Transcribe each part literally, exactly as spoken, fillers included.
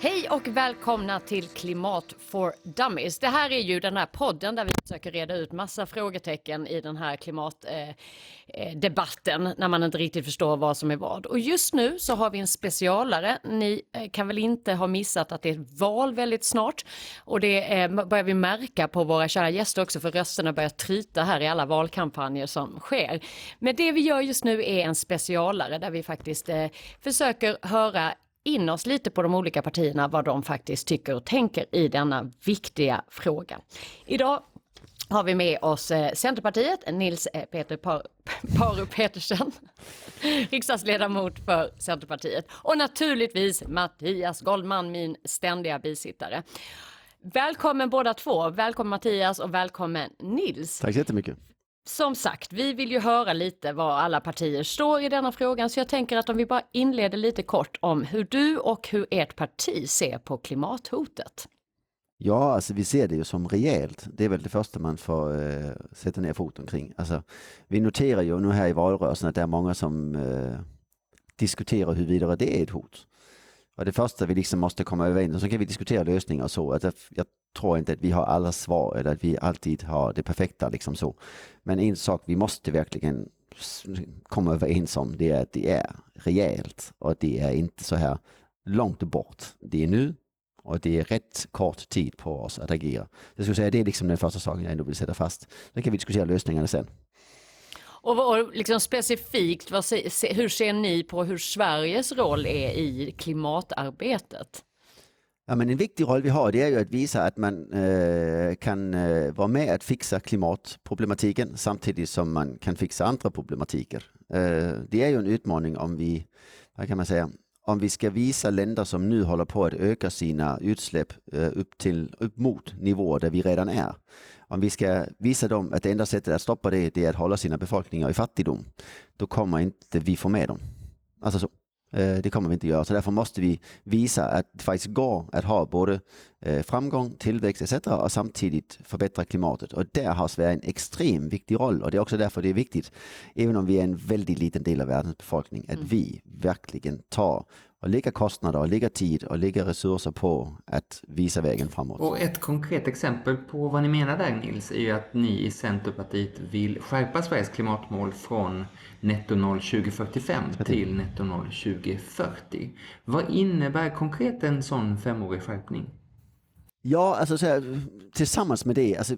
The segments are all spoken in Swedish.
Hej och välkomna till Klimat for Dummies. Det här är ju den här podden där vi försöker reda ut massa frågetecken i den här klimatdebatten eh, när man inte riktigt förstår vad som är vad. Och just nu så har vi en specialare. Ni eh, kan väl inte ha missat att det är val väldigt snart. Och det eh, börjar vi märka på våra kära gäster också, för rösterna börjar tryta här i alla valkampanjer som sker. Men det vi gör just nu är en specialare där vi faktiskt eh, försöker höra in oss lite på de olika partierna, vad de faktiskt tycker och tänker i denna viktiga fråga. Idag har vi med oss Centerpartiet, Nils Peter Par- Parupetersen, riksdagsledamot för Centerpartiet. Och naturligtvis Mattias Goldmann, min ständiga bisittare. Välkommen båda två. Välkommen Mattias och välkommen Nils. Tack så jättemycket. Som sagt, vi vill ju höra lite var alla partier står i denna frågan, så jag tänker att om vi bara inleder lite kort om hur du och hur ert parti ser på klimathotet. Ja, alltså vi ser det ju som rejält. Det är väl det första man får eh, sätta ner foten kring. Alltså, vi noterar ju nu här i valrörelsen att det är många som eh, diskuterar hur vidare det är ett hot. Och det första vi liksom måste komma överens om, så kan vi diskutera lösningar och så. Att jag, jag tror inte att vi har alla svar eller att vi alltid har det perfekta liksom så. Men en sak vi måste verkligen komma överens om, det är att det är rejält och att det är inte så här långt bort. Det är nu och det är rätt kort tid på oss att agera. Jag skulle säga att det är liksom den första saken jag ändå vill sätta fast. Sen kan vi diskutera lösningarna sen. Och, och liksom specifikt, vad se, se, hur ser ni på hur Sveriges roll är i klimatarbetet? Ja, men en viktig roll vi har, det är ju att visa att man eh, kan eh, vara med att fixa klimatproblematiken samtidigt som man kan fixa andra problematiker. Eh, det är ju en utmaning om vi, vad kan man säga, om vi ska visa länder som nu håller på att öka sina utsläpp eh, upp, till, upp mot nivåer där vi redan är. Om vi ska visa dem att det enda sättet att stoppa det, det är att hålla sina befolkningar i fattigdom, då kommer inte vi få med dem. Alltså så. Det kommer vi inte göra. Så därför måste vi visa att det faktiskt går att ha både framgång, tillväxt et cetera och samtidigt förbättra klimatet. Och där har Sverige en extremt viktig roll. Och det är också därför det är viktigt, även om vi är en väldigt liten del av världens befolkning, att mm. vi verkligen tar och lägger kostnader och lägger tid och lägger resurser på att visa vägen framåt. Och ett konkret exempel på vad ni menar där, Nils, är ju att ni i Centerpartiet vill skärpa Sveriges klimatmål från netto noll tjugo fyrtiofem till netto noll tjugo fyrtio. Vad innebär konkret en sån femårig skärpning? Ja, alltså så här, tillsammans med det, alltså,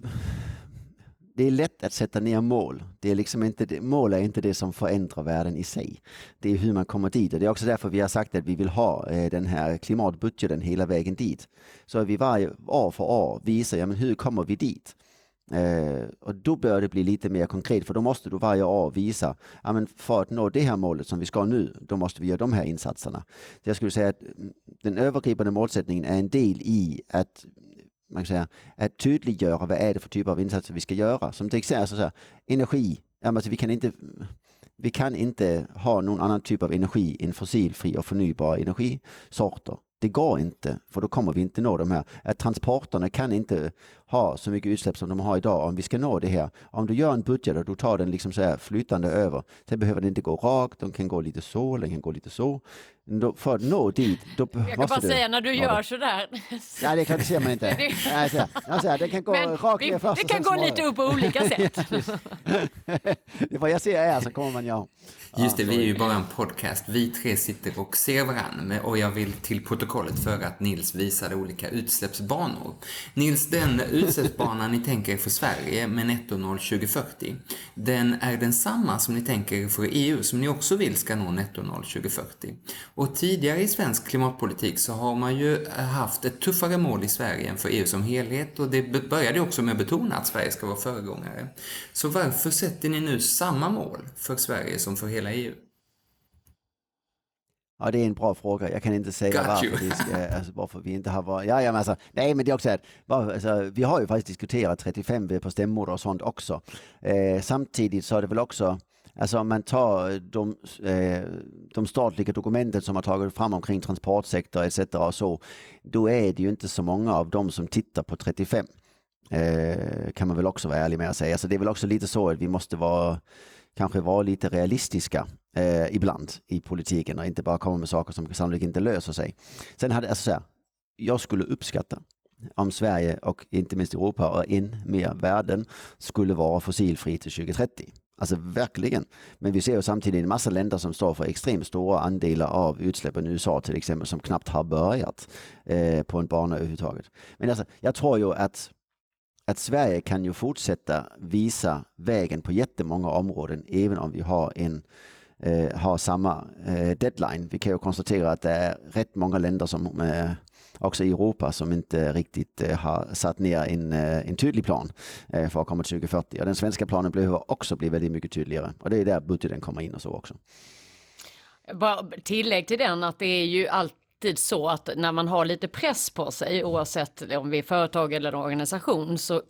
det är lätt att sätta ner mål. Det är liksom inte det, mål är inte det som förändrar världen i sig. Det är hur man kommer dit. Och det är också därför vi har sagt att vi vill ha eh, den här klimatbudgeten hela vägen dit. Så att vi varje år för år visar, ja, men hur kommer vi dit? Eh, och då bör det bli lite mer konkret, för då måste du varje år visa, ja, men för att nå det här målet som vi ska nu, då måste vi göra de här insatserna. Så jag skulle säga att den övergripande målsättningen är en del i att man kan säga, att tydliggöra vad är det för typer av insatser vi ska göra. Som till exempel så här, energi. Alltså, vi, kan inte, vi kan inte ha någon annan typ av energi än fossilfri och förnybara energisorter. Det går inte, för då kommer vi inte nå de här. Att transporterna kan inte ha så mycket utsläpp som de har idag om vi ska nå det här. Om du gör en budget och du tar den liksom så här flytande över, så behöver den inte gå rakt, de kan gå lite så, den kan gå lite så. För att nå dit, då måste du... Jag kan bara säga, när du gör sådär... Nej, det kan du säga inte. Det kan gå rakt ner först. Det kan gå lite upp på olika sätt. Det får jag säga är så kommer man göra. Just det, vi är ju bara en podcast. Vi tre sitter och ser varandra, och jag vill till protokollet för att Nils visade olika utsläppsbanor. Nils, den utsläppsbanan ni tänker för Sverige med netto noll tjugo fyrtio, den är densamma som ni tänker för E U, som ni också vill ska nå netto noll tjugo fyrtio. Och tidigare i svensk klimatpolitik så har man ju haft ett tuffare mål i Sverige än för E U som helhet, och det började också med att betona att Sverige ska vara föregångare. Så varför sätter ni nu samma mål för Sverige som för hela E U? Ja, det är en bra fråga. Jag kan inte säga varför, det ska, alltså, varför vi inte har varit... Ja, ja, men alltså, nej, men det är också att varför, alltså, vi har ju faktiskt diskuterat trettiofem på stämmor och sånt också. Eh, samtidigt så är det väl också... Alltså om man tar de, de statliga dokumenten som har tagit fram omkring transportsektor et cetera och så, då är det ju inte så många av dem som tittar på trettiofem. Kan man väl också vara ärlig med att säga. Så det är väl också lite så att vi måste vara, kanske vara lite realistiska eh, ibland i politiken och inte bara komma med saker som sannolikt inte löser sig. Sen hade, alltså så här, jag skulle uppskatta om Sverige och inte minst Europa och in mer världen skulle vara fossilfri till tjugo trettio. Alltså verkligen. Men vi ser ju samtidigt en massa länder som står för extremt stora andelar av utsläppen. U S A till exempel som knappt har börjat eh, på en bana överhuvudtaget. Men alltså, jag tror ju att, att Sverige kan ju fortsätta visa vägen på jättemånga områden även om vi har en eh, har samma eh, deadline. Vi kan ju konstatera att det är rätt många länder som eh, också i Europa som inte riktigt eh, har satt ner en, en tydlig plan eh, för att komma till tjugo fyrtio. Och den svenska planen behöver också bli väldigt mycket tydligare. Och det är där budgeten kommer in och så också. Bara tillägg till den att det är ju alltid så att när man har lite press på sig, oavsett om vi är företag eller en organisation, så,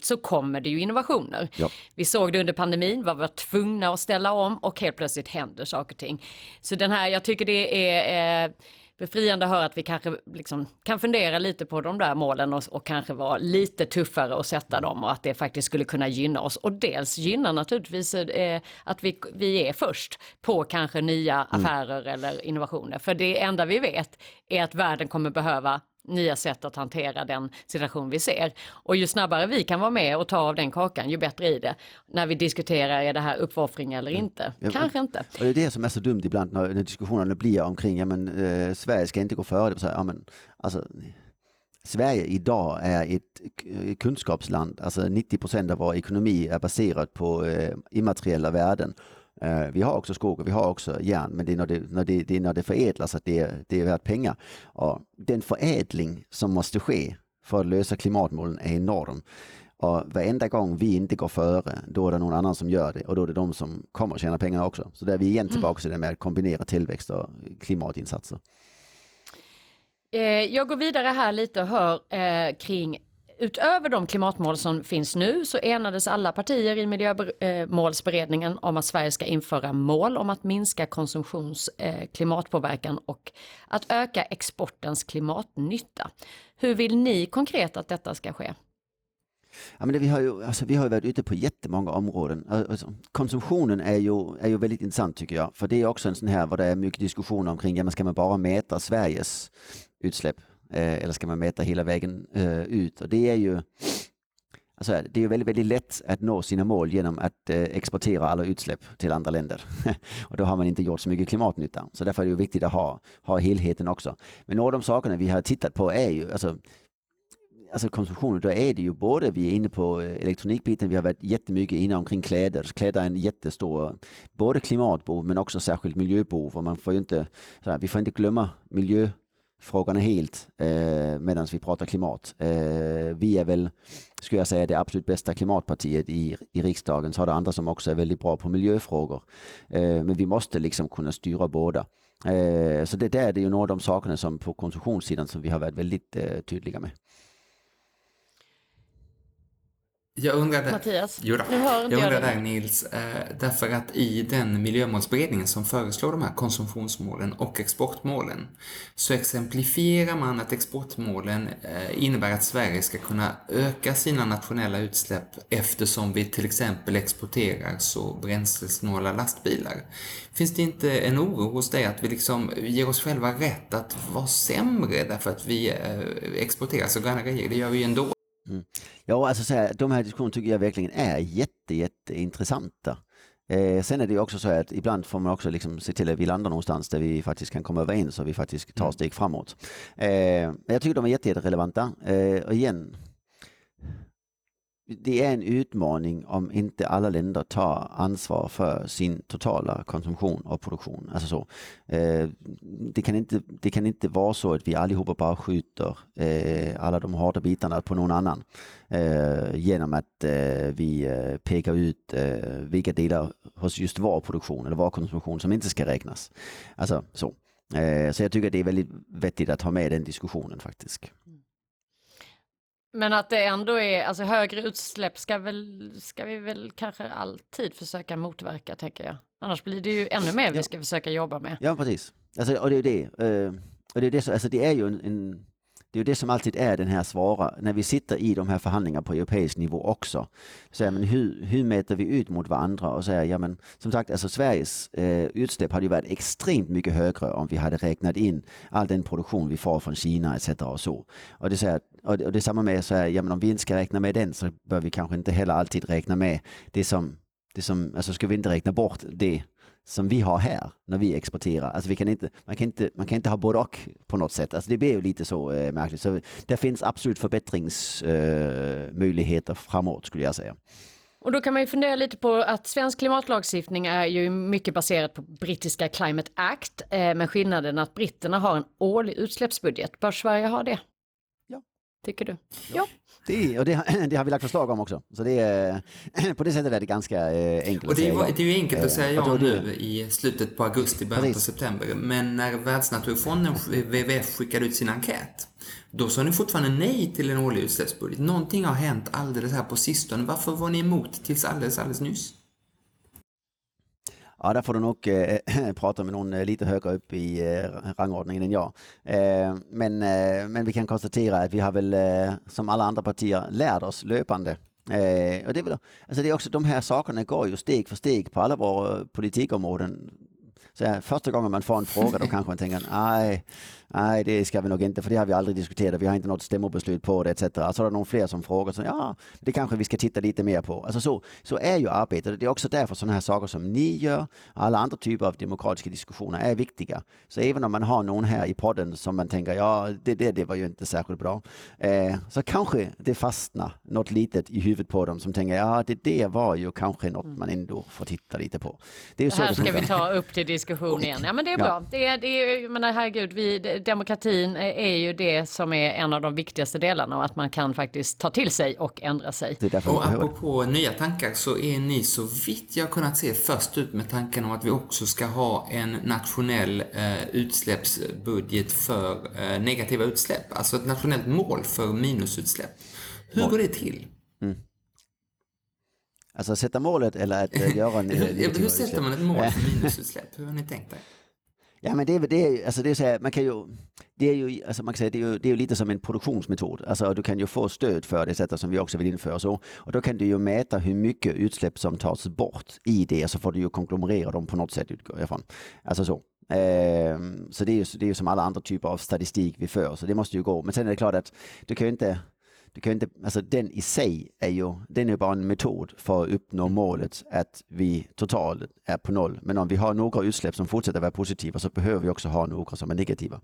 så kommer det ju innovationer. Ja. Vi såg det under pandemin, var vi var tvungna att ställa om och helt plötsligt händer saker och ting. Så den här, jag tycker det är... Eh, befriande att höra att vi kanske liksom kan fundera lite på de där målen och, och kanske vara lite tuffare och sätta dem och att det faktiskt skulle kunna gynna oss. Och dels gynna naturligtvis eh, att vi, vi är först på kanske nya affärer mm. eller innovationer. För det enda vi vet är att världen kommer behöva nya sätt att hantera den situation vi ser. Och ju snabbare vi kan vara med och ta av den kakan, ju bättre är det. När vi diskuterar, är det här uppoffring eller inte? Ja, kanske inte. Och det är det som är så dumt ibland när, när diskussionerna blir omkring, ja men eh, Sverige ska inte gå före det. Så, ja, men, alltså, Sverige idag är ett kunskapsland. Alltså nittio procent av vår ekonomi är baserad på eh, immateriella värden. Vi har också skog och vi har också järn, men det är när det, när det, det, är när det förädlas att det är, det är värt pengar. Och den förädling som måste ske för att lösa klimatmålen är enorm. Och varenda gång vi inte går före, då är det någon annan som gör det och då är det de som kommer att tjäna pengar också. Så där är vi igen tillbaka till det med att kombinera tillväxt och klimatinsatser. Jag går vidare här lite och hör eh, kring utöver de klimatmål som finns nu så enades alla partier i miljömålsberedningen om att Sverige ska införa mål om att minska konsumtions klimatpåverkan och att öka exportens klimatnytta. Hur vill ni konkret att detta ska ske? Ja, men det, vi har ju, alltså, vi har ju varit ute på jättemånga områden. Alltså, konsumtionen är ju, är ju väldigt intressant tycker jag. För det är också en sån här, vad det är mycket diskussion omkring, ja, men ska man bara mäta Sveriges utsläpp? Eller ska man mäta hela vägen uh, ut? Och det är ju alltså, det är väldigt, väldigt lätt att nå sina mål genom att uh, exportera alla utsläpp till andra länder. Och då har man inte gjort så mycket klimatnytta. Så därför är det ju viktigt att ha, ha helheten också. Men några av de sakerna vi har tittat på är ju alltså, alltså konsumtionen, då är det ju både, vi är inne på elektronikbiten, vi har varit jättemycket inne omkring kläder. Kläder är en jättestor, både klimatbov men också särskilt miljöbov. Och man får ju inte, så här, vi får inte glömma miljö frågan är helt eh, medan vi pratar klimat. Eh, vi är väl, skulle jag säga, det absolut bästa klimatpartiet i, i riksdagen. Så har det andra som också är väldigt bra på miljöfrågor. Eh, men vi måste liksom kunna styra båda. Eh, så det där är ju några av de sakerna som på konsumtionssidan som vi har varit väldigt eh, tydliga med. Jag undrade, Mattias, jo då, jag undrade där Nils, eh, därför att i den miljömålsberedningen som föreslår de här konsumtionsmålen och exportmålen så exemplifierar man att exportmålen eh, innebär att Sverige ska kunna öka sina nationella utsläpp eftersom vi till exempel exporterar så bränslesnåla lastbilar. Finns det inte en oro hos dig att vi liksom ger oss själva rätt att vara sämre därför att vi eh, exporterar så gröna grejer? Det gör vi ju ändå. Mm. Ja, alltså så här, de här diskussionerna tycker jag verkligen är jätte, jätteintressanta. Eh, sen är det ju också så här att ibland får man också liksom se till att vi landar någonstans där vi faktiskt kan komma överens så vi faktiskt tar steg framåt. Eh, jag tycker de är jätte, jätterelevanta. Eh, och igen, det är en utmaning om inte alla länder tar ansvar för sin totala konsumtion och produktion. Alltså så. Eh, det, kan inte, det kan inte vara så att vi allihopa bara skjuter eh, alla de hårda bitarna på någon annan. Eh, genom att eh, vi pekar ut eh, vilka delar hos just vår produktion eller vår konsumtion som inte ska räknas. Alltså, så. Eh, så jag tycker det är väldigt vettigt att ha med den diskussionen faktiskt. Men att det ändå är, alltså högre utsläpp ska, väl, ska vi väl kanske alltid försöka motverka, tänker jag. Annars blir det ju ännu mer vi ska försöka jobba med. Ja, precis. Alltså, och det är det. Och det är det, alltså, det är ju en, en Det är ju det som alltid är den här svåra, när vi sitter i de här förhandlingarna på europeisk nivå också. Så, men hur, hur mäter vi ut mot varandra? Och säger, ja, men, som sagt, alltså Sveriges eh, utsläpp hade ju varit extremt mycket högre om vi hade räknat in all den produktion vi får från Kina et cetera. Och, så. Och, det, så här, och, det, och det är samma med så här, ja, men om vi inte ska räkna med den så bör vi kanske inte heller alltid räkna med det som, det som alltså ska vi inte räkna bort det som vi har här när vi exporterar. Alltså vi kan inte, man, kan inte, man kan inte ha både och på något sätt. Alltså det blir ju lite så eh, märkligt. Så det finns absolut förbättringsmöjligheter eh, framåt, skulle jag säga. Och då kan man ju fundera lite på att svensk klimatlagstiftning är ju mycket baserat på brittiska Climate Act. Eh, men skillnaden är att britterna har en årlig utsläppsbudget. Bör Sverige ha det? Ja. Tycker du? Ja. Det, och det, det har vi lagt förslag om också. Så det är, på det sättet är det ganska enkelt och det är, att säga. Det är ju enkelt att säga ja nu i slutet på augusti, början på september. Men när Världsnaturfonden, W W F, skickade ut sin enkät, då sa ni fortfarande nej till en årlig utsläppsbudget. Någonting har hänt alldeles här på sistone. Varför var ni emot tills alldeles, alldeles nyss? Ja, där får du nog äh, prata med någon lite högre upp i äh, rangordningen än jag. Äh, men, äh, men vi kan konstatera att vi har väl, äh, som alla andra partier, lärt oss löpande. Äh, och det är väl, alltså det är också, de här sakerna går ju steg för steg på alla våra politikområden. Så här, första gången man får en fråga, då kanske man tänker nej, nej, det ska vi nog inte, för det har vi aldrig diskuterat, vi har inte något stämmobeslut på det et cetera. Alltså det är någon fler som frågar, så ja, det kanske vi ska titta lite mer på. Alltså så, så är ju arbetet. Det är också därför sådana här saker som ni gör, alla andra typer av demokratiska diskussioner är viktiga. Så även om man har någon här i podden som man tänker, ja, det, det, det var ju inte särskilt bra. Eh, så kanske det fastnar något litet i huvudet på dem som tänker, ja, det, det var ju kanske något man ändå får titta lite på. Det, är så det här det ska vi ta upp till diskussion. Igen. Ja, men det är bra. Det är, det är, men herregud, vi, demokratin är ju det som är en av de viktigaste delarna, och att man kan faktiskt ta till sig och ändra sig. Och apropå nya tankar så är ni, så vitt jag kunnat se, först ut med tanken om att vi också ska ha en nationell eh, utsläppsbudget för eh, negativa utsläpp. Alltså ett nationellt mål för minusutsläpp. Hur mål. går det till? Mm. Alltså sätta målet eller att göra en... Hur, hur sätter man ett mål för minusutsläpp? Hur har ni tänkt det? Ja, men det är det, alltså det är så här, man kan ju det är ju alltså man kan säga det är ju det är ju lite som en produktionsmetod. Alltså du kan ju få stöd för det sättet som vi också vill införa så, och då kan du ju mäta hur mycket utsläpp som tas bort i det, så får du ju konglomerera dem på något sätt, utgår jag från. Alltså så. Ehm, så det är ju det är ju som alla andra typer av statistik vi för, så det måste ju gå. Men sen är det klart att du kan ju inte Du kan inte, alltså den i sig är ju, den är bara en metod för att uppnå målet att vi totalt är på noll. Men om vi har några utsläpp som fortsätter vara positiva, så behöver vi också ha några som är negativa.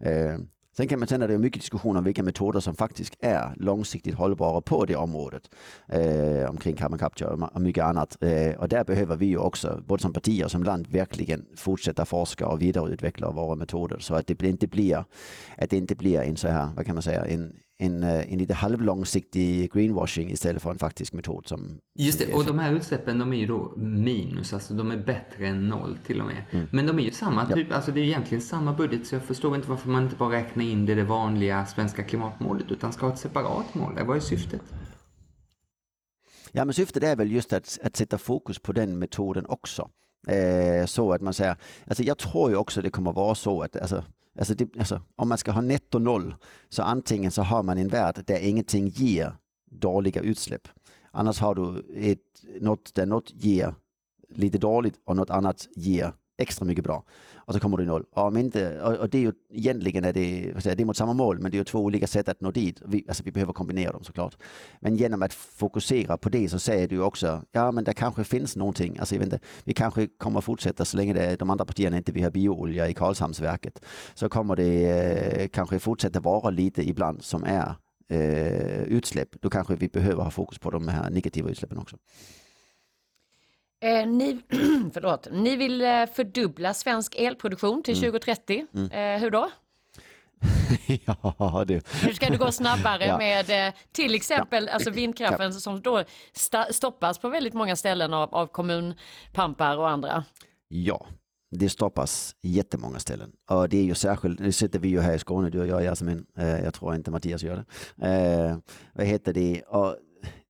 Eh, sen kan man säga att det är mycket diskussion om vilka metoder som faktiskt är långsiktigt hållbara på det området. Eh, omkring carbon capture och mycket annat. Eh, och där behöver vi ju också, både som partier och som land, verkligen fortsätta forska och vidareutveckla våra metoder. Så att det inte blir, att det inte blir en så här, vad kan man säga, en En, en lite halvlångsiktig greenwashing istället för en faktisk metod som... Just det, och de här utsläppen, de är ju då minus, alltså de är bättre än noll till och med. Mm. Men de är ju samma typ, ja. Alltså det är egentligen samma budget, så jag förstår inte varför man inte bara räknar in det, det vanliga svenska klimatmålet, utan ska ha ett separat mål. Vad är syftet? Ja, men syftet är väl just att, att sätta fokus på den metoden också. Eh, så att man säger, alltså jag tror ju också det kommer vara så att, alltså, Alltså, det, alltså, om man ska ha netto noll, så antingen så har man en värld där ingenting ger dåliga utsläpp. Annars har du ett, något där något ger lite dåligt och något annat ger extra mycket bra. Och så kommer du noll. Och, inte, och, och det är ju egentligen är det, det är mot samma mål, men det är ju två olika sätt att nå dit. Vi, alltså, vi behöver kombinera dem såklart. Men genom att fokusera på det så säger du också, ja men det kanske finns någonting. Alltså, jag vet inte, vi kanske kommer fortsätta så länge det, de andra partierna inte vill ha bioolja i Karlshamnsverket. Så kommer det eh, kanske fortsätta vara lite ibland som är eh, utsläpp. Då kanske vi behöver ha fokus på de här negativa utsläppen också. Eh, ni, förlåt, ni vill fördubbla svensk elproduktion till tjugotrettio. Mm. Eh, hur då? ja, det. Hur ska du gå snabbare ja. med eh, till exempel ja. alltså vindkraften ja. som då sta- stoppas på väldigt många ställen av, av kommunpampar och andra? Ja. Det stoppas jättemånga ställen. Och det är ju särskilt, nu sitter vi ju här i Skåne, du och jag, jag som en, eh, jag tror inte Mattias gör det. Eh, vad heter det? Och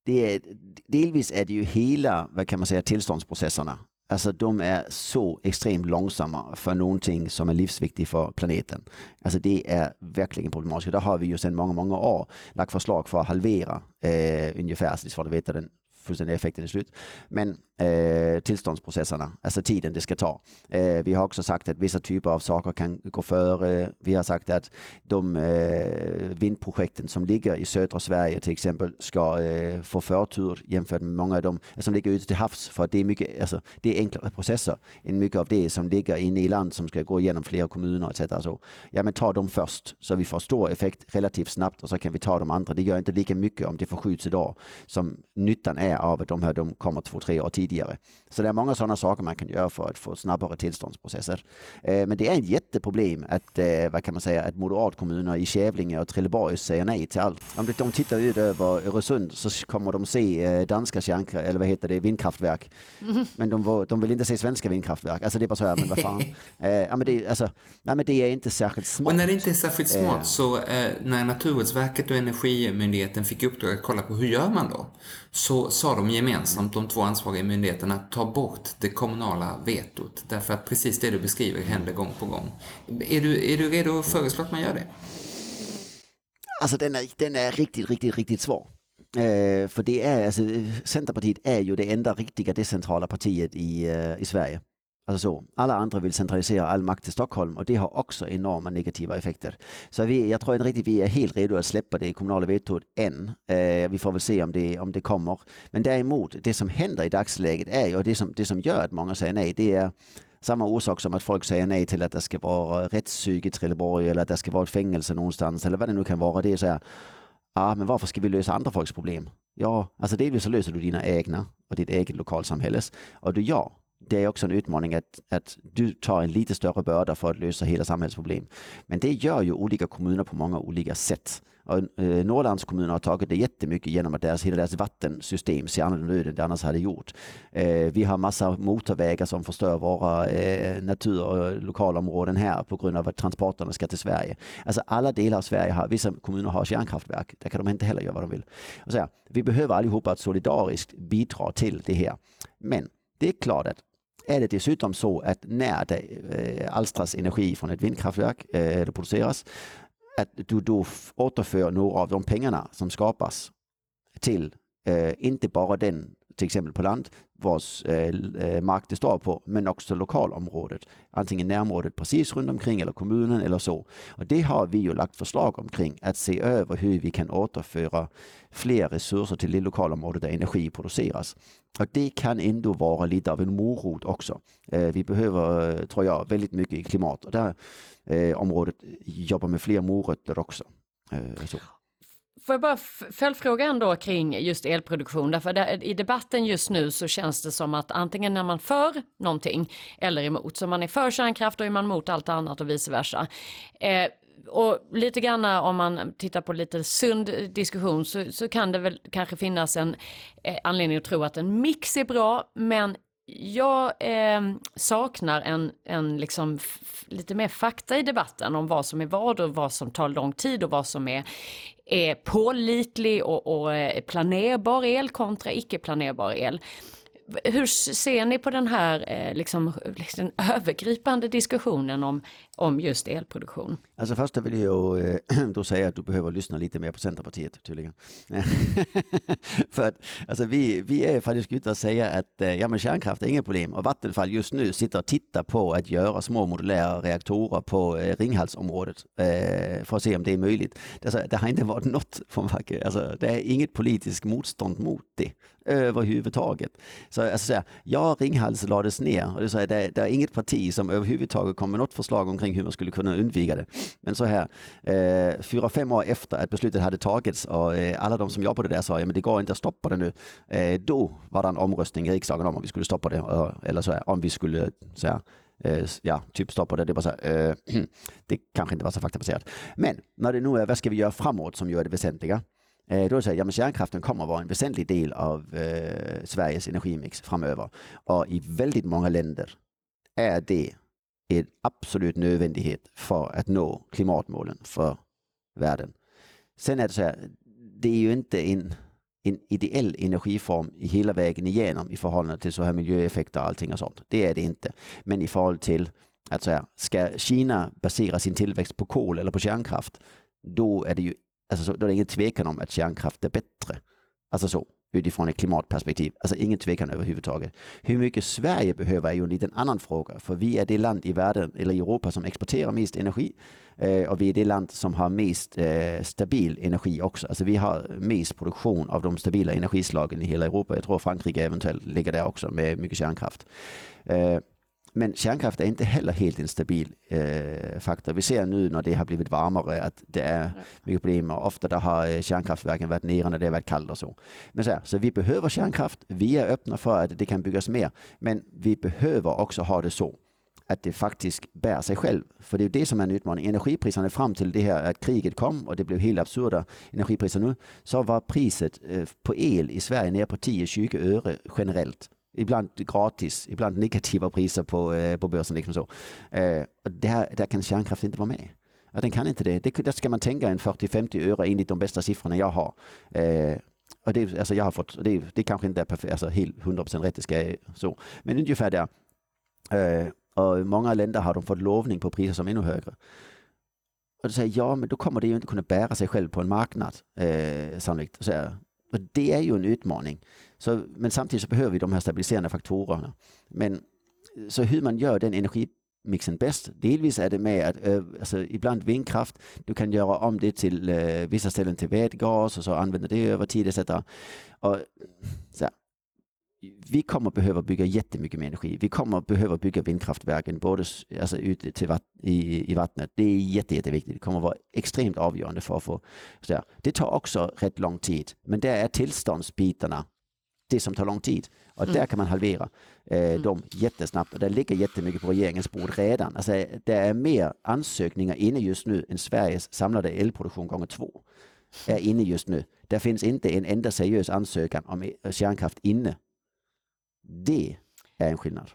det är, delvis är det ju hela, vad kan man säga, tillståndsprocesserna. Alltså de är så extremt långsamma för någonting som är livsviktigt för planeten. Alltså det är verkligen problematiskt. Där har vi ju sedan många, många år lagt förslag för att halvera eh, ungefär, alltså det är svårt att veta den fullständiga effekten i slut. Men eh, tillståndsprocesserna, alltså tiden det ska ta. Eh, vi har också sagt att vissa typer av saker kan gå före. Eh, vi har sagt att de eh, vindprojekten som ligger i södra Sverige till exempel ska eh, få förtur jämfört med många av dem som ligger ute till havs, för att det är mycket, alltså, det är enklare processer än mycket av det som ligger inne i land som ska gå igenom flera kommuner et cetera. Så, ja, men ta dem först så vi får stor effekt relativt snabbt och så kan vi ta de andra. Det gör inte lika mycket om det förskjuts idag som nyttan är av att de här de kommer två, tre år tidigare. Så det är många sådana saker man kan göra för att få snabbare tillståndsprocesser. Eh, men det är ett jätteproblem att, eh, vad kan man säga, att moderatkommuner i Kävlinge och Trelleborg säger nej till allt. Om de tittar ut över Öresund så kommer de se eh, danska kärnkraft, eller vad heter det, vindkraftverk. Mm-hmm. Men de, de vill inte se svenska vindkraftverk. Alltså det är bara så här, men vad fan. Eh, ja, men det, alltså, nej, men det är inte särskilt smart. Och när det inte är särskilt smart eh, så eh, när Naturvårdsverket och Energimyndigheten fick uppdrag att kolla på hur gör man då? Så sa de gemensamt, de två ansvariga myndigheterna, ta bort det kommunala vetot. Därför att precis det du beskriver händer gång på gång. Är du, är du redo att föreslå att man gör det? Alltså den är, den är riktigt, riktigt, riktigt svår. Eh, för det är, alltså, Centerpartiet är ju det enda riktiga decentrala partiet i, eh, i Sverige. Alltså så. Alla andra vill centralisera all makt till Stockholm och det har också enorma negativa effekter. Så vi, jag tror inte riktigt vi är helt redo att släppa det kommunala vetot än. Eh, vi får väl se om det, om det kommer. Men däremot, det som händer i dagsläget är ju, och det som, det som gör att många säger nej, det är samma orsak som att folk säger nej till att det ska vara rättspsyk i Trelleborg eller att det ska vara ett fängelse någonstans eller vad det nu kan vara. Det är så här, ah, men varför ska vi lösa andra folks problem? Ja, alltså delvis så löser du dina egna och ditt eget lokalsamhälles. Och du ja. Det är också en utmaning att, att du tar en lite större börda för att lösa hela samhällsproblem. Men det gör ju olika kommuner på många olika sätt. Och, eh, Norrlands kommuner har tagit det jättemycket genom att deras, hela deras vattensystem ser annorlunda ut än det annars hade gjort. Eh, vi har massa motorvägar som förstör våra eh, natur- och lokalområden här på grund av att transporterna ska till Sverige. Alltså alla delar av Sverige har, vissa kommuner har kärnkraftverk, där kan de inte heller göra vad de vill. Och så här, vi behöver allihopa att solidariskt bidra till det här. Men det är klart att är det dessutom så att när det eh, alstras energi från ett vindkraftverk eh, eller produceras, att du då återför några av de pengarna som skapas till eh, inte bara den, till exempel på land, vars eh, mark det står på, men också lokalområdet. Antingen närområdet precis runt omkring eller kommunen eller så. Och det har vi ju lagt förslag omkring, att se över hur vi kan återföra fler resurser till det lokalområde där energi produceras. Och det kan ändå vara lite av en morot också. Eh, vi behöver, tror jag, väldigt mycket i klimat. Och där eh, området jobbar med fler morötter också. Eh, så. Får jag bara följdfråga ändå kring just elproduktion, därför där, i debatten just nu så känns det som att antingen när man för någonting eller emot, så man är för kärnkraft och är man mot allt annat och vice versa. Eh, och lite grann om man tittar på lite sund diskussion så, så kan det väl kanske finnas en eh, anledning att tro att en mix är bra, men jag eh, saknar en, en liksom f- lite mer fakta i debatten om vad som är vad och vad som tar lång tid och vad som är, är pålitlig och, och planerbar el kontra icke-planerbar el. Hur ser ni på den här eh, liksom, liksom övergripande diskussionen om, om just elproduktion? Alltså först vill jag eh, då säga att du behöver lyssna lite mer på Centerpartiet tydligen. För att alltså, vi, vi är faktiskt ute och säger att eh, ja, men kärnkraft är inget problem. Och Vattenfall just nu sitter och tittar på att göra små modulära reaktorer på eh, Ringhalsområdet eh, för att se om det är möjligt. Alltså, det har inte varit något från Vacker. Alltså, det är inget politiskt motstånd mot det överhuvudtaget. Så alltså, ja, Ringhals lades ner och det, så här, det, det är inget parti som överhuvudtaget kom med något förslag omkring hur man skulle kunna undvika det. Men så här, eh, fyra, fem år efter att beslutet hade tagits och eh, alla de som jobbade där sa, ja men det går inte att stoppa det nu. Eh, då var det en omröstning i riksdagen om, om vi skulle stoppa det och, eller så här, om vi skulle så här, eh, ja, typ stoppa det. Det, bara så här, eh, det kanske inte var så faktabaserat. Men när det nu är, vad ska vi göra framåt som gör det väsentliga? Då säger jag att kärnkraften kommer att vara en väsentlig del av eh, Sveriges energimix framöver. Och i väldigt många länder är det en absolut nödvändighet för att nå klimatmålen för världen. Sen är det så här, det är ju inte en en ideell energiform i hela vägen igenom i förhållande till så här miljöeffekter och allting och sånt. Det är det inte. Men i förhållande till att så här, ska Kina basera sin tillväxt på kol eller på kärnkraft, då är det ju alltså, då är det ingen tvekan om att kärnkraft är bättre. Alltså så, utifrån ett klimatperspektiv. Alltså ingen tvekan överhuvudtaget. Hur mycket Sverige behöver är ju en liten annan fråga. För vi är det land i världen, eller i Europa, som exporterar mest energi. Eh, och vi är det land som har mest eh, stabil energi också. Alltså vi har mest produktion av de stabila energislagen i hela Europa. Jag tror Frankrike eventuellt ligger där också med mycket kärnkraft. Eh, Men kärnkraft är inte heller helt en stabil eh, faktor. Vi ser nu när det har blivit varmare att det är mycket problem. Och ofta där har kärnkraftverken varit nere när det har varit kallt och så. Men så, här, så vi behöver kärnkraft. Vi är öppna för att det kan byggas mer. Men vi behöver också ha det så att det faktiskt bär sig själv. För det är det som är en utmaning. Energipriserna fram till det här att kriget kom och det blev helt absurda energipriser nu. Så var priset eh, på el i Sverige ner på tio till tjugo öre generellt. Ibland gratis, ibland negativa priser på, eh, på börsen. Liksom så. Eh, där, där kan kärnkraft inte vara med. Ja, den kan inte det. det. Där ska man tänka en fyrtio till femtio öre enligt de bästa siffrorna jag har. Eh, och det, alltså jag har fått, det, det kanske inte är perfekt, alltså helt hundra procent rätt, det ska så. Men ungefär där. Eh, och många länder har de fått lovning på priser som är ännu högre. Och då säger ja, men då kommer det ju inte kunna bära sig själv på en marknad. Eh, sannolikt. Så här. Och det är ju en utmaning. Så, men samtidigt så behöver vi de här stabiliserande faktorerna. Men så hur man gör den energimixen bäst, delvis är det med att alltså, ibland vindkraft, du kan göra om det till eh, vissa ställen till vätgas och så använda det över tid et cetera. Och, så här, vi kommer behöva bygga jättemycket mer energi. Vi kommer behöva bygga vindkraftverken både alltså, ute till vatt, i, i vattnet. Det är jätte, jätteviktigt. Det kommer vara extremt avgörande för att få. Så här. Det tar också rätt lång tid. Men det är tillståndsbitarna. Det som tar lång tid. Och mm. där kan man halvera eh, mm. dem jättesnabbt. Och där ligger jättemycket på regeringens bord redan. Alltså, det är mer ansökningar inne just nu än Sveriges samlade elproduktion gånger två. Är inne just nu. Där finns inte en enda seriös ansökan om kärnkraft inne. Det är en skillnad.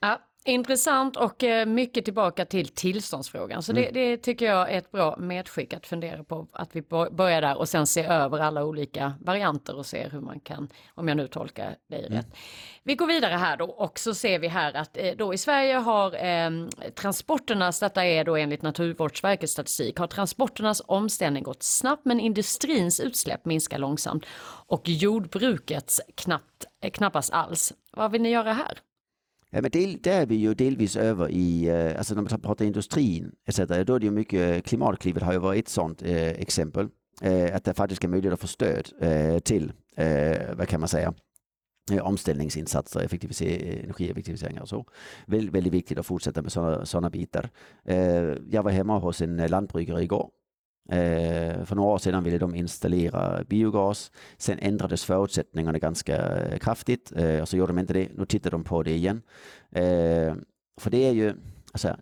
Ja, intressant och mycket tillbaka till tillståndsfrågan. Så det, mm. det tycker jag är ett bra medskick att fundera på, att vi börjar där och sen se över alla olika varianter och se hur man kan, om jag nu tolkar dig mm. rätt. Vi går vidare här då, och så ser vi här att då i Sverige har eh, transporternas, detta är då enligt Naturvårdsverkets statistik, har transporternas omställning gått snabbt men industrins utsläpp minskar långsamt och jordbrukets knappt, eh, knappast alls. Vad vill ni göra här? Ja, men del, där är vi ju delvis över i, alltså när man pratar industrin et cetera. Då är det ju mycket, klimatklivet har ju varit ett sådant eh, exempel. Eh, att det faktiskt är möjligt att få stöd eh, till, eh, vad kan man säga, eh, omställningsinsatser, effektivisering, energieffektiviseringar och så. Väldigt, väldigt viktigt att fortsätta med sådana, sådana bitar. Eh, jag var hemma hos en lantbrukare igår. Eh, för några år sedan ville de installera biogas. Sen ändrades förutsättningarna ganska kraftigt eh, och så gjorde de inte det. Nu tittar de på det igen. Eh, för det är ju alltså,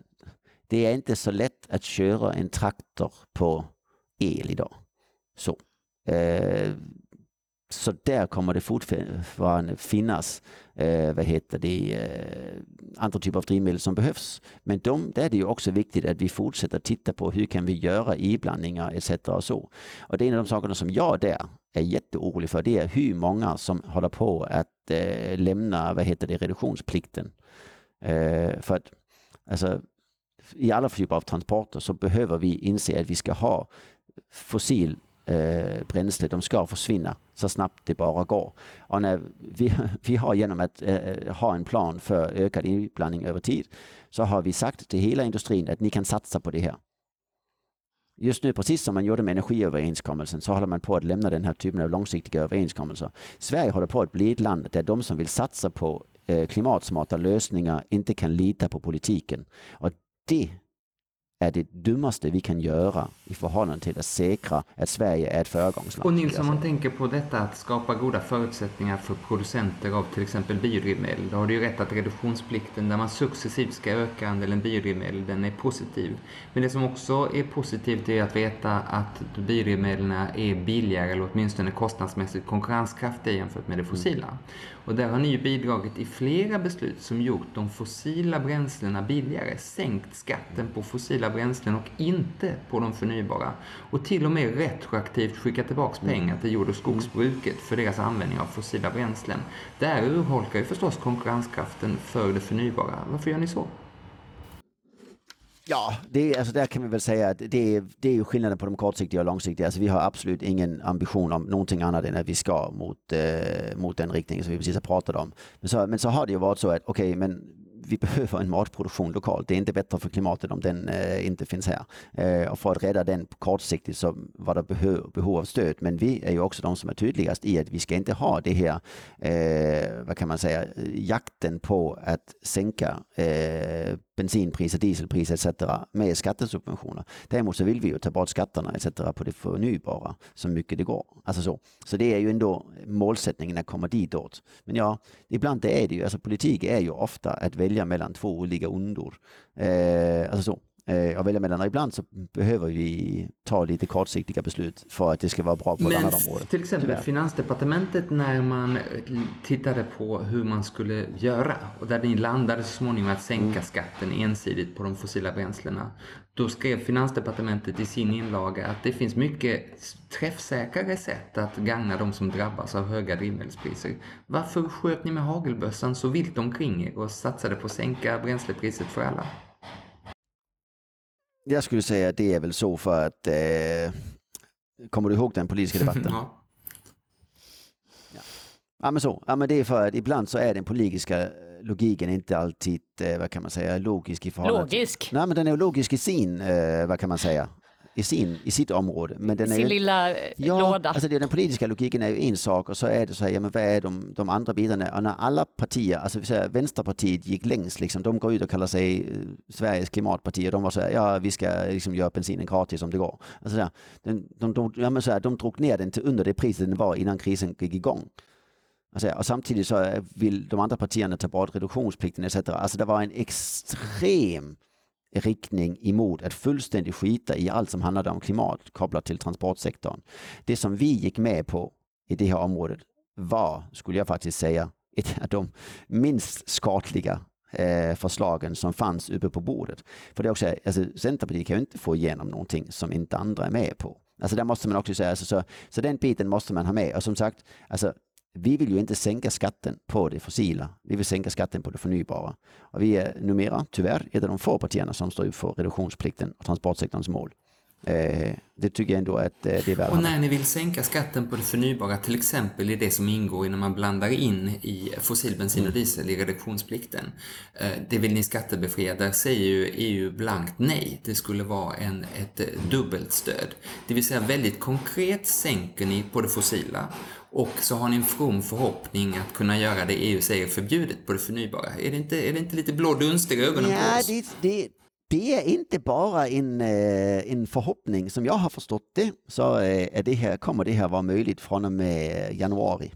det är inte så lätt att köra en traktor på el idag. Så, eh, så där kommer det fortfarande finnas eh, vad heter det, eh, andra typer av drivmedel som behövs. Men de, där är det ju också viktigt att vi fortsätter titta på hur kan vi göra iblandningar et cetera. Och, så. och det är en av de sakerna som jag där är jätteorolig för. Det är hur många som håller på att eh, lämna vad heter det, reduktionsplikten. Eh, för att alltså, i alla typer av transporter så behöver vi inse att vi ska ha fossil Eh, bränsle, de ska försvinna så snabbt det bara går. Och när vi, vi har genom att eh, ha en plan för ökad inblandning över tid, så har vi sagt till hela industrin att ni kan satsa på det här. Just nu, precis som man gjorde med energiöverenskommelsen, så håller man på att lämna den här typen av långsiktiga överenskommelser. Sverige håller på att bli ett land där de som vill satsa på eh, klimatsmarta lösningar inte kan lita på politiken. Och det är det dummaste vi kan göra i förhållande till att säkra att Sverige är ett föregångsland. Och Nils, om man tänker på detta att skapa goda förutsättningar för producenter av till exempel biodrivmedel, då har du ju rätt att reduktionsplikten där man successivt ska öka andelen biodrivmedel, den är positiv. Men det som också är positivt är att veta att biodrivmedlen är billigare eller åtminstone kostnadsmässigt konkurrenskraftiga jämfört med det fossila. Mm. Och där har ni ju bidragit i flera beslut som gjort de fossila bränslena billigare, sänkt skatten på fossila fossila bränslen och inte på de förnybara. Och till och med retroaktivt skicka tillbaka pengar till jord- och skogsbruket för deras användning av fossila bränslen. Där urholkar ju förstås konkurrenskraften för det förnybara. Varför gör ni så? Ja, det är, alltså där kan vi väl säga att det är, det är ju skillnaden på de kortsiktiga och långsiktiga. Alltså vi har absolut ingen ambition om någonting annat än att vi ska mot, eh, mot den riktningen som vi precis har pratat om. Men så, men så har det ju varit så att okej, okay, men vi behöver en matproduktion lokalt. Det är inte bättre för klimatet om den eh, inte finns här. Eh, och för att rädda den kortsiktigt så var det behov, behov av stöd. Men vi är ju också de som är tydligast i att vi ska inte ha det här, eh, vad kan man säga, jakten på att sänka eh, bensinpriser, dieselpriser et cetera med skattesubventioner. Däremot så vill vi ju ta bort skatterna et cetera på det förnybara så mycket det går. Alltså så. Så det är ju ändå målsättningen att komma dit åt. Men ja, ibland det är det ju, alltså politik är ju ofta att välja mellan två olika ondor. Eh, alltså så. Eh, och välja mellan, och ibland så behöver vi ta lite kortsiktiga beslut för att det ska vara bra på ett annat område. Till exempel tyvärr. Finansdepartementet, när man tittade på hur man skulle göra och där ni landade så småningom att sänka mm. skatten ensidigt på de fossila bränslena, då skrev Finansdepartementet i sin inlaga att det finns mycket träffsäkrare sätt att gagna de som drabbas av höga drivmedelspriser. Varför sköt ni med hagelbössan så vilt omkring er och satsade på att sänka bränslepriset för alla? Jag skulle säga att det är väl så för att... Eh, kommer du ihåg den politiska debatten? Ja. Ja. Ja, men så. Ja, men det är för att ibland så är den politiska logiken inte alltid, eh, vad kan man säga, logisk i förhållande. Logisk? Nej, men den är logisk i sin, eh, vad kan man säga, i sin, i sitt område. Men den I sin är ju, lilla ja, låda. Alltså det, den politiska logiken är ju en sak och så är det så här, ja men vad är de, de andra bitarna? Och när alla partier, alltså vi säger Vänsterpartiet gick längst liksom, de går ut och kallar sig Sveriges klimatparti och de var så här, ja vi ska liksom göra bensinen gratis om det går. Alltså så här, den, de, de, ja, men så här, de drog ner den till under det priset den var innan krisen gick igång. Alltså, och samtidigt så vill de andra partierna ta bort reduktionsplikten et cetera. Alltså det var en extrem riktning emot att fullständigt skita i allt som handlade om klimat kopplat till transportsektorn. Det som vi gick med på i det här området var, skulle jag faktiskt säga, ett av de minst skadliga eh, förslagen som fanns uppe på bordet. För det är också, alltså, Centerpartiet kan ju inte få igenom någonting som inte andra är med på. Alltså där måste man också säga, alltså, så, så den biten måste man ha med. Och som sagt, alltså vi vill ju inte sänka skatten på det fossila. Vi vill sänka skatten på det förnybara. Och vi är numera, tyvärr, ett av de få partierna som står upp för reduktionsplikten och transportsektorns mål. Eh, det tycker jag ändå att eh, det är väl. Och när ni vill sänka skatten på det förnybara, till exempel i det som ingår när man blandar in i fossil, bensin och diesel i reduktionsplikten, eh, det vill ni skattebefria, där säger ju E U blankt nej. Det skulle vara en, ett dubbelt stöd. Det vill säga väldigt konkret sänker ni på det fossila. Och så har ni en from förhoppning att kunna göra det E U säger förbjudet på det förnybara. Är det inte, är det inte lite blå dunster i ögonen ja, på oss? Det, det, det är inte bara en, en förhoppning. Som jag har förstått det så är det här, kommer det här vara möjligt från och med januari.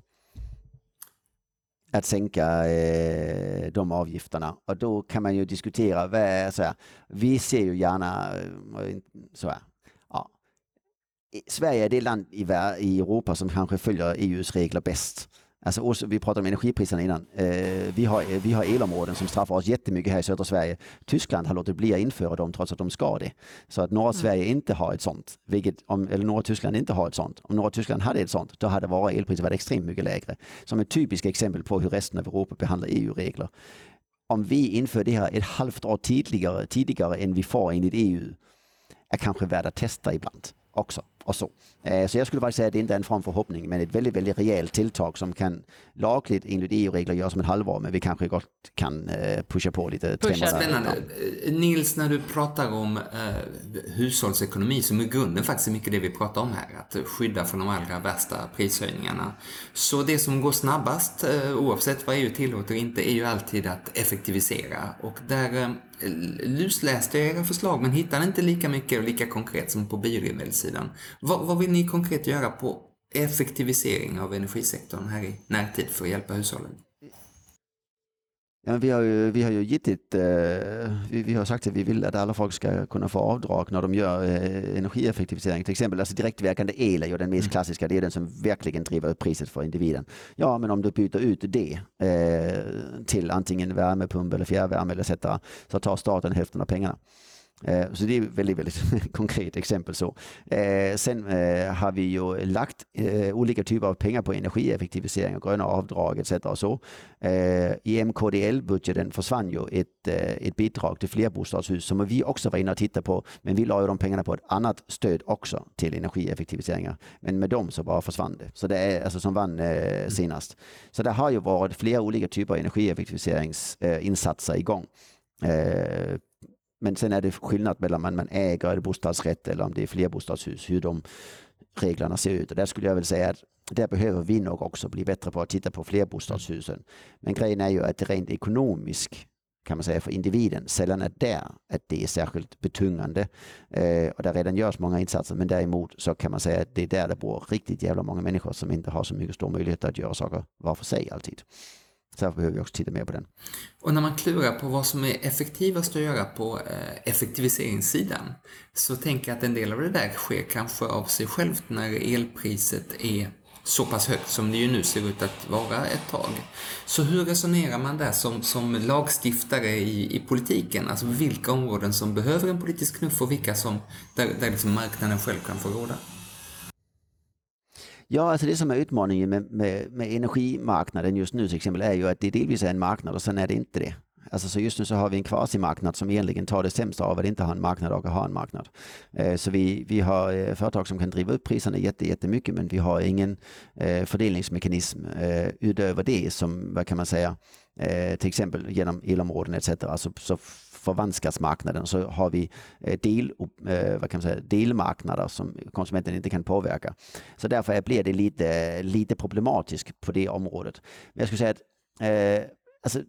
Att sänka eh, de avgifterna. Och då kan man ju diskutera. Vad är, så här, vi ser ju gärna så här. Sverige är det land i, i Europa som kanske följer E U:s regler bäst. Alltså, vi pratade om energipriserna innan. Eh, vi, har, vi har elområden som straffar oss jättemycket här i södra Sverige. Tyskland har låtit bli att införa dem trots att de ska det. Så att norra Sverige inte har ett sånt. Vilket, om, eller norra Tyskland inte har ett sånt. Om norra Tyskland hade ett sånt, då hade våra elpriser varit extremt mycket lägre. Som ett typiskt exempel på hur resten av Europa behandlar E U-regler. Om vi inför det här ett halvt år tidigare, tidigare än vi får enligt E U, är kanske värt att testa ibland också. Och så. Så jag skulle bara säga att det inte är en form förhoppning, men ett väldigt, väldigt rejält tilltag som kan lagligt enligt E U-regler göra som ett halvår, men vi kanske gott kan pusha på lite. Pusha, spännande. Nils, när du pratar om eh, hushållsekonomi, som i grunden faktiskt är mycket det vi pratar om här, att skydda från de allra värsta prishöjningarna. Så det som går snabbast, eh, oavsett vad E U tillåter inte, är ju alltid att effektivisera. Och där eh, lusläste jag era förslag, men hittade inte lika mycket och lika konkret som på biodrivmedelssidan. Vad, vad vill ni konkret göra på effektivisering av energisektorn här i närtid för att hjälpa hushållen? Ja, men vi har ju, vi har ju gett ett, eh, vi, vi har sagt att vi vill att alla folk ska kunna få avdrag när de gör eh, energieffektivisering. Till exempel alltså direktverkande el är ju den mest klassiska. Det är den som verkligen driver upp priset för individen. Ja, men om du byter ut det eh, till antingen värmepump eller fjärrvärme eller et cetera så tar staten hälften av pengarna. Så det är ett väldigt, väldigt konkret exempel. Så. Sen har vi ju lagt olika typer av pengar på energieffektivisering och gröna avdrag et cetera. Och så. I M K D L-budgeten försvann ju ett, ett bidrag till flerbostadshus som vi också var inne och tittade på. Men vi la ju de pengarna på ett annat stöd också till energieffektiviseringar. Men med dem så bara försvann det. Så det är alltså som vann senast. Så det har ju varit flera olika typer av energieffektiviseringsinsatser igång. Men sen är det skillnad mellan om man äger en bostadsrätt eller om det är flerbostadshus, hur de reglerna ser ut. Och där skulle jag väl säga att där behöver vi nog också bli bättre på att titta på flerbostadshusen. Men grejen är ju att det rent ekonomiskt, kan man säga, för individen sällan är där att det är särskilt betungande. Eh, och där redan görs många insatser, men däremot så kan man säga att det är där det bor riktigt jävla många människor som inte har så mycket stor möjlighet att göra saker var för sig alltid. Så behöver vi också titta mer på den. Och när man klurar på vad som är effektivast att göra på effektiviseringssidan, så tänker jag att en del av det där sker kanske av sig självt när elpriset är så pass högt som det ju nu ser ut att vara ett tag. Så hur resonerar man där som, som lagstiftare i, i politiken? Alltså vilka områden som behöver en politisk knuff och vilka som där, där liksom marknaden själv kan få råda? Ja, alltså det som är utmaningen med, med, med energimarknaden just nu till exempel är ju att det delvis är en marknad och sen är det inte det. Alltså så just nu så har vi en kvasimarknad som egentligen tar det sämsta av att inte ha en marknad och att ha en marknad. Så vi, vi har företag som kan driva upp priserna jättemycket, men vi har ingen fördelningsmekanism utöver det som, vad kan man säga, till exempel genom elområden et cetera. Alltså, så förvanskas marknaden, så har vi del, vad kan man säga, delmarknader som konsumenten inte kan påverka. Så därför blir det lite, lite problematiskt på det området. Men jag skulle säga att eh, alltså,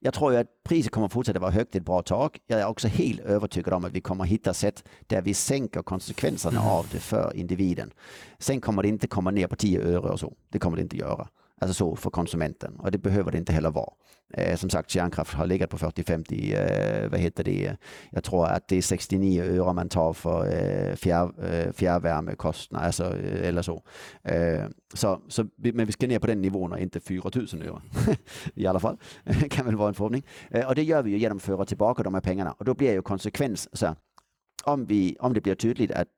jag tror ju att priset kommer fortsätta vara högt ett bra tag. Jag är också helt övertygad om att vi kommer hitta sätt där vi sänker konsekvenserna mm. av det för individen. Sen kommer det inte komma ner på tio öre och så. Det kommer det inte göra. Alltså så för konsumenten. Och det behöver det inte heller vara. Eh, som sagt, kärnkraft har legat på fyrtio femtio, eh, vad heter det? Jag tror att det är sextionio öre man tar för eh, fjär, eh, fjärrvärmekostnader, alltså, eh, eller så. Eh, så, så. Men vi ska ner på den nivån och inte fyra tusen euro. I alla fall. Kan väl vara en förhoppning. Eh, och det gör vi ju genom att föra tillbaka de här pengarna. Och då blir ju konsekvens så här. Om, vi, om det blir tydligt att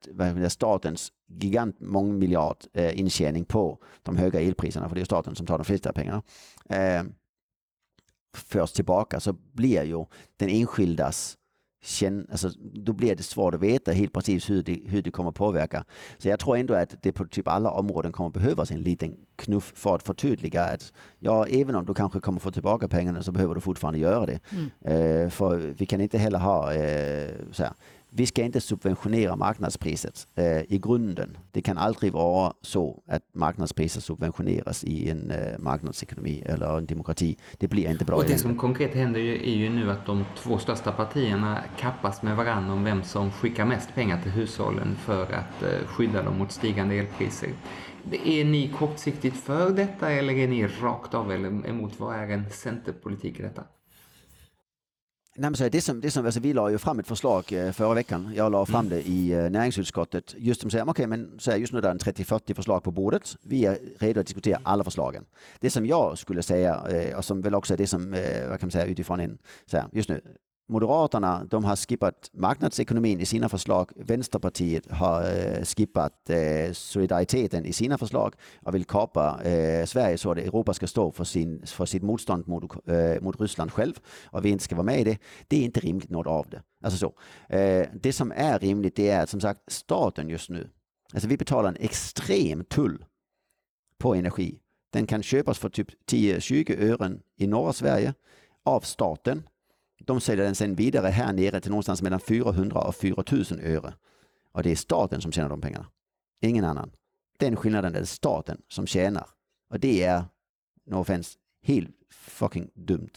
statens gigant mångmiljard eh, intjäning på de höga elpriserna, för det är staten som tar de flesta pengarna, eh, förs tillbaka, så blir ju den enskildas känn, alltså, då blir det svårt att veta helt precis hur det, hur det kommer påverka. Så jag tror ändå att det på typ alla områden kommer behövas en liten knuff för att förtydliga att ja, även om du kanske kommer få tillbaka pengarna så behöver du fortfarande göra det. Mm. Eh, för vi kan inte heller ha eh, så här. Vi ska inte subventionera marknadspriset eh, i grunden. Det kan aldrig vara så att marknadspriset subventioneras i en eh, marknadsekonomi eller en demokrati. Det blir inte bra. Och det som konkret händer ju, är ju nu att de två största partierna kappas med varandra om vem som skickar mest pengar till hushållen för att eh, skydda dem mot stigande elpriser. Är ni kortsiktigt för detta eller är ni rakt av eller emot? Vad är en centerpolitik i detta? Nej, men så det som, det som, alltså vi la ju fram ett förslag förra veckan. Jag la fram det i näringsutskottet. Just som säger, okay, men så här, just nu är det en trettio fyrtio förslag på bordet. Vi är redo att diskutera alla förslagen. Det som jag skulle säga, och som väl också är det som, vad kan man säga, utifrån en, så här, just nu. Moderaterna, de har skippat marknadsekonomin i sina förslag. Vänsterpartiet har eh, skippat eh, solidariteten i sina förslag och vill kapa eh, Sverige så att Europa ska stå för, sin, för sitt motstånd mot, eh, mot Ryssland själv och vi inte ska vara med i det. Det är inte rimligt något av det. Alltså så. Eh, det som är rimligt, det är att, som sagt, staten just nu, alltså vi betalar en extrem tull på energi. Den kan köpas för typ tio till tjugo ören i norra Sverige av staten. De säljer den sen vidare här nere till någonstans mellan fyrahundra och fyra tusen öre. Och det är staten som tjänar de pengarna. Ingen annan. Den skillnaden är det staten som tjänar. Och det är, no offense, helt fucking dumt.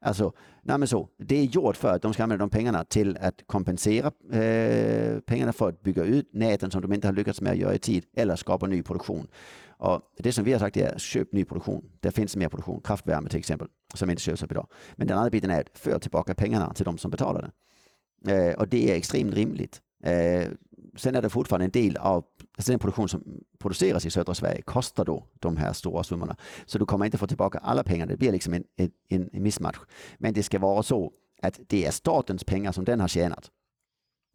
Alltså, nej men så. Det är gjort för att de ska använda de pengarna till att kompensera eh, pengarna för att bygga ut näten som de inte har lyckats med att göra i tid eller skapa ny produktion. Och det som vi har sagt är köp ny produktion. Det finns mer produktion, kraftvärme till exempel, som inte köps upp idag. Men den andra biten är att föra tillbaka pengarna till de som betalar det. Eh, och det är extremt rimligt. Eh, sen är det fortfarande en del av alltså den produktion som produceras i södra Sverige kostar då de här stora summorna. Så du kommer inte få tillbaka alla pengar. Det blir liksom en, en, en mismatch. Men det ska vara så att det är statens pengar som den har tjänat.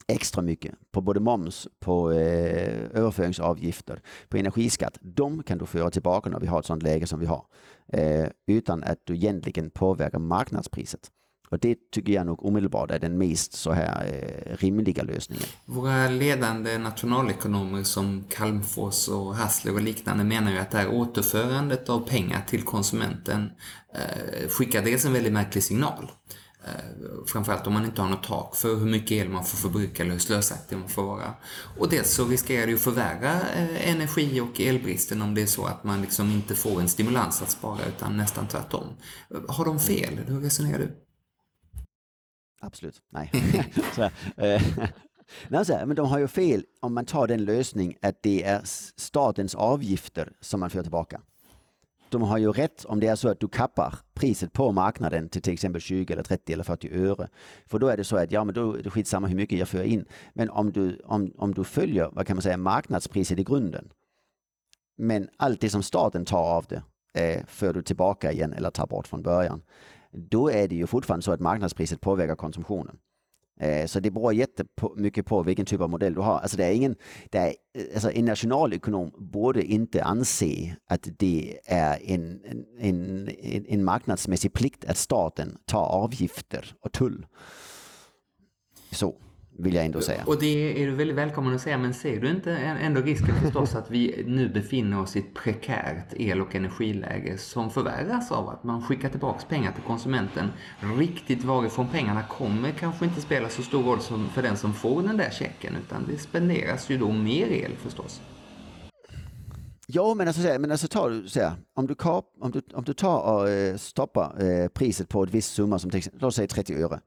extra mycket på både moms, på eh, överföringsavgifter, på energiskatt. De kan du föra tillbaka när vi har ett sådant läge som vi har. Eh, utan att du egentligen påverkar marknadspriset. Och det tycker jag nog omedelbart är den mest så här eh, rimliga lösningen. Våra ledande nationalekonomer som Calmfors och Hassler och liknande menar ju att det här återförandet av pengar till konsumenten eh, skickar dels en väldigt märklig signal. Framförallt om man inte har något tak för hur mycket el man får förbruka eller hur slösaktig man får vara. Och dels så riskerar det ju att förvärra energi- och elbristen om det är så att man liksom inte får en stimulans att spara utan nästan tvärtom. Har de fel? Hur resonerar du? Absolut, nej. så, eh, nej så här, men de har ju fel om man tar den lösning att det är statens avgifter som man får tillbaka. De har ju rätt om det är så att du kappar priset på marknaden till till exempel tjugo eller trettio eller fyrtio öre. För då är det så att ja, men då är det skitsamma hur mycket jag för in. Men om du, om, om du följer, vad kan man säga, marknadspriset i grunden. Men allt det som staten tar av det eh, för du tillbaka igen eller tar bort från början. Då är det ju fortfarande så att marknadspriset påverkar konsumtionen. Så det beror jättemycket på vilken typ av modell du har. Alltså det är ingen, det är, alltså en nationalekonom borde inte anse att det är en, en, en, en marknadsmässig plikt att staten tar avgifter och tull. Så vill jag ändå säga. Och det är du väldigt välkommen att säga, men ser du inte ändå risken förstås att vi nu befinner oss i ett prekärt el- och energiläge som förvärras av att man skickar tillbaka pengar till konsumenten. Riktigt varifrån pengarna kommer kanske inte spela så stor roll som för den som får den där checken, utan det spenderas ju då mer el förstås. Ja, men alltså, men alltså tar du, så här, om, du kap, om, du, om du tar och stoppar priset på ett visst summa som till exempel, låt säga trettio öre.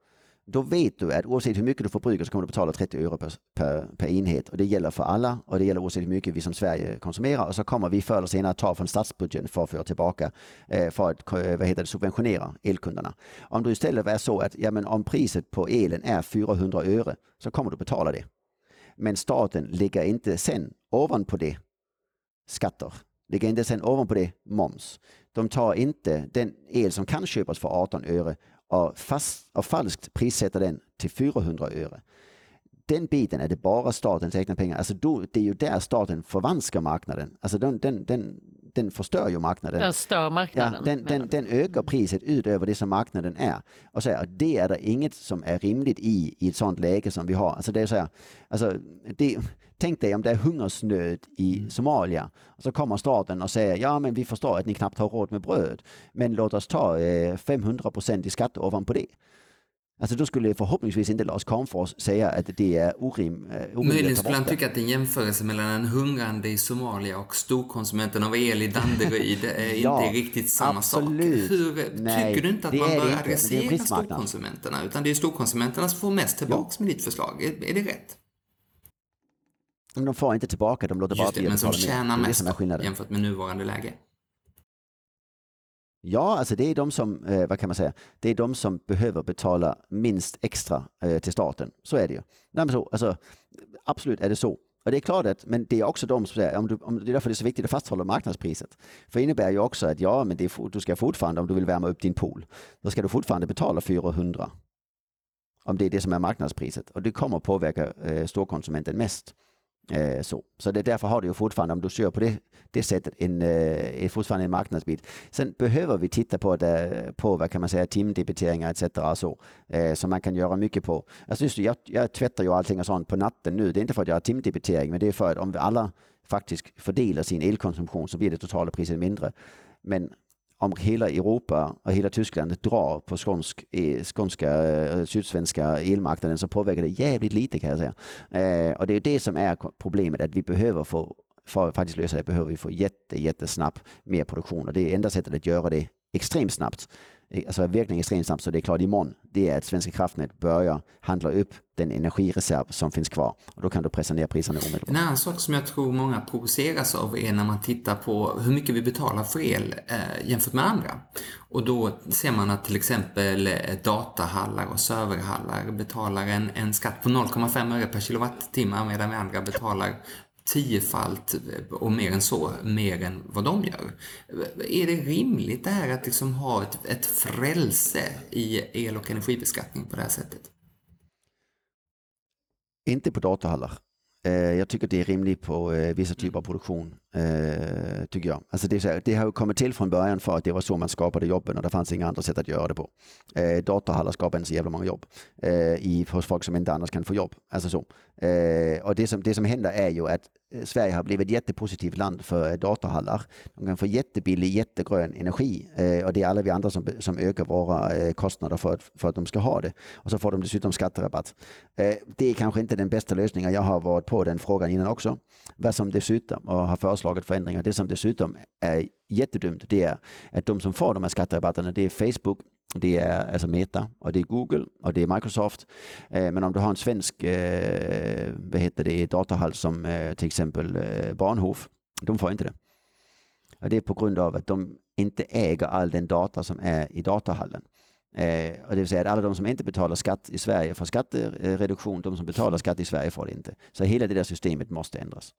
Då vet du att oavsett hur mycket du förbrukar så kommer du betala trettio euro per, per, per enhet. Och det gäller för alla och det gäller oavsett hur mycket vi som Sverige konsumerar. Och så kommer vi förr eller senare ta från statsbudgeten för att föra tillbaka för att vad heter det, subventionera elkunderna. Om du istället är så att ja, men om priset på elen är fyrahundra öre så kommer du betala det. Men staten lägger inte sen ovanpå det skatter. Lägger inte sen ovanpå det moms. De tar inte den el som kan köpas för arton öre och, fast, och falskt prissätter den till fyrahundra öre. Den biten är det bara statens egna pengar. Alltså då, det är ju där staten förvanskar marknaden. Alltså den, den, den, den förstör ju marknaden. Den stör marknaden. Ja, den, den, den ökar priset utöver det som marknaden är. Och så här, det är det inget som är rimligt i, i ett sådant läge som vi har. Alltså det är så här, alltså det, tänk dig om det är hungersnöd i Somalia. Och så kommer staten och säger ja, men vi förstår att ni knappt har råd med bröd. Men låt oss ta eh, femhundra procent i skatt ovanpå det. Alltså då skulle förhoppningsvis inte Lars Calmfors säga att det är orim, orimligt. Möjligen skulle han tycka att en jämförelse mellan en hungrande i Somalia och storkonsumenten av el i Danderyd är ja, inte riktigt samma absolut. Sak. Hur, nej, tycker du inte att man bör inte, adressera storkonsumenterna? Utan det är storkonsumenterna som får mest tillbaka ja. Med ditt förslag. Är, är det rätt? De får inte tillbaka, de låter bara det, men som tjänar mest jämfört med nuvarande läge. Ja, alltså det är de som, eh, vad kan man säga, det är de som behöver betala minst extra eh, till staten. Så är det ju. Nej, men så, alltså, absolut är det så. Och det är klart att, men det är också de som säger, om du, om, det är därför det är så viktigt att fasthålla marknadspriset. För det innebär ju också att ja, men det är, du ska fortfarande, om du vill värma upp din pool, då ska du fortfarande betala fyrahundra. Om det är det som är marknadspriset. Och det kommer påverka eh, storkonsumenten mest. Eh, så. så det är därför har du ju fortfarande, om du kör på det, det sättet, en, eh, fortfarande en marknadsbit. Sen behöver vi titta på, det, på vad kan man säga, timdebiteringar et cetera. Så, eh, som man kan göra mycket på. Alltså just, jag, jag tvättar ju allting och sånt på natten nu. Det är inte för att jag har timdebitering, men det är för att om alla faktiskt fördelar sin elkonsumtion så blir det totala priset mindre. Men om hela Europa och hela Tyskland drar på skånsk, skånska, sydsvenska elmarknaden så påverkar det jävligt lite, kan jag säga. Eh, och det är det som är problemet, att vi behöver få, för att faktiskt lösa det, behöver vi få jätte, jättesnabbt mer produktion. Och det enda sättet att göra det extremt snabbt, alltså verkligen extremt snabbt, så det är klart imorgon, det är att Svenska kraftnät börjar handla upp den energireserv som finns kvar. Och då kan du pressa ner priserna omedelbart. En annan sak som jag tror många provoceras av är när man tittar på hur mycket vi betalar för el eh, jämfört med andra. Och då ser man att till exempel datahallar och serverhallar betalar en, en skatt på noll komma fem öre per kilowattimme, medan vi andra betalar tiofalt och mer än så, mer än vad de gör. Är det rimligt det här att liksom ha ett, ett frälse i el- och energibeskattning på det här sättet? Inte på datorhallar. Eh, jag tycker det är rimligt på eh, vissa typer av produktion. Eh, tycker jag. Alltså det, är så här, det har ju kommit till från början för att det var så man skapade jobben och det fanns inga andra sätt att göra det på. Eh, datorhallar skapar inte så jävla många jobb eh, i, hos folk som inte annars kan få jobb. Alltså så. Eh, och det som, det som händer är ju att Sverige har blivit ett jättepositivt land för datorhallar. De kan få jättebillig, jättegrön energi eh, och det är alla vi andra som, som ökar våra eh, kostnader för att, för att de ska ha det. Och så får de dessutom skatterabatt. Eh, det är kanske inte den bästa lösningen. Jag har varit på den frågan innan också. Vad som dessutom och har föreslagit förändringar. Det som dessutom är jättedumt det är att de som får de här skatterabatterna det är Facebook, det är alltså Meta och det är Google och det är Microsoft. Eh, men om du har en svensk eh, vad heter det, datorhall som eh, till exempel eh, Barnhof, de får inte det. Och det är på grund av att de inte äger all den data som är i datorhallen. Eh, och det vill säga att alla de som inte betalar skatt i Sverige får skattereduktion, de som betalar skatt i Sverige får det inte. Så hela det där systemet måste ändras.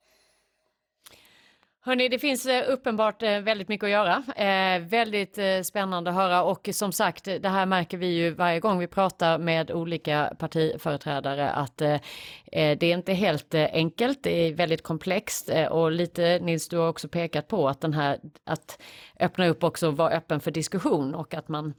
Hörrni, det finns uppenbart väldigt mycket att göra. Eh, väldigt spännande att höra och som sagt, det här märker vi ju varje gång vi pratar med olika partiföreträdare att eh, det är inte helt enkelt, det är väldigt komplext och lite Nils, du har också pekat på att den här att öppna upp också vara öppen för diskussion och att man,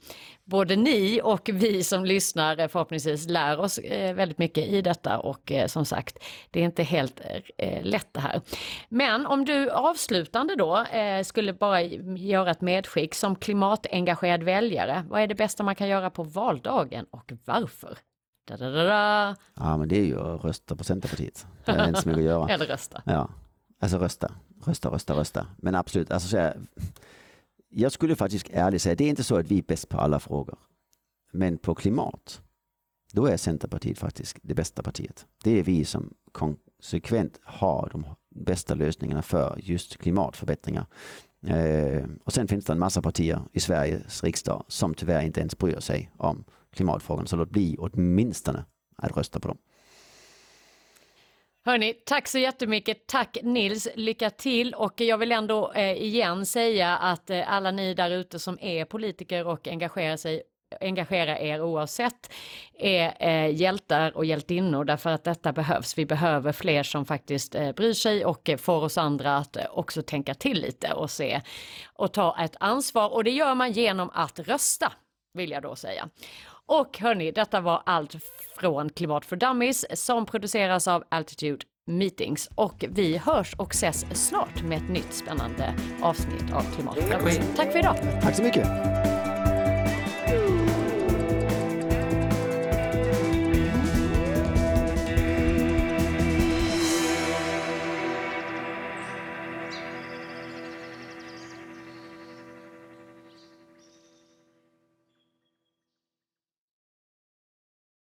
både ni och vi som lyssnar förhoppningsvis lär oss eh, väldigt mycket i detta och eh, som sagt, det är inte helt eh, lätt det här. Men om du avslutande då eh, skulle bara göra ett medskick som klimatengagerad väljare. Vad är det bästa man kan göra på valdagen och varför? Da, da, da, da. Ja, men det är ju att rösta på Centerpartiet. Det är inte så mycket att göra. Eller rösta. Ja, alltså rösta. Rösta, rösta, rösta. Men absolut, alltså så här, jag skulle faktiskt ärligt säga, det är inte så att vi är bäst på alla frågor. Men på klimat, då är Centerpartiet faktiskt det bästa partiet. Det är vi som konsekvent har de bästa lösningarna för just klimatförbättringar. Eh, och sen finns det en massa partier i Sveriges riksdag som tyvärr inte ens bryr sig om klimatfrågan. Så låt bli åtminstone att rösta på dem. Hörrni, tack så jättemycket. Tack Nils, lycka till och jag vill ändå eh, igen säga att eh, alla ni där ute som är politiker och engagerar sig engagera er oavsett är eh, hjältar och hjältinnor därför att detta behövs. Vi behöver fler som faktiskt eh, bryr sig och eh, får oss andra att eh, också tänka till lite och se och ta ett ansvar och det gör man genom att rösta vill jag då säga. Och hörni, detta var allt från Klimat för Dummies som produceras av Altitude Meetings och vi hörs och ses snart med ett nytt spännande avsnitt av Klimat för Dummies. Tack för idag! Tack så mycket!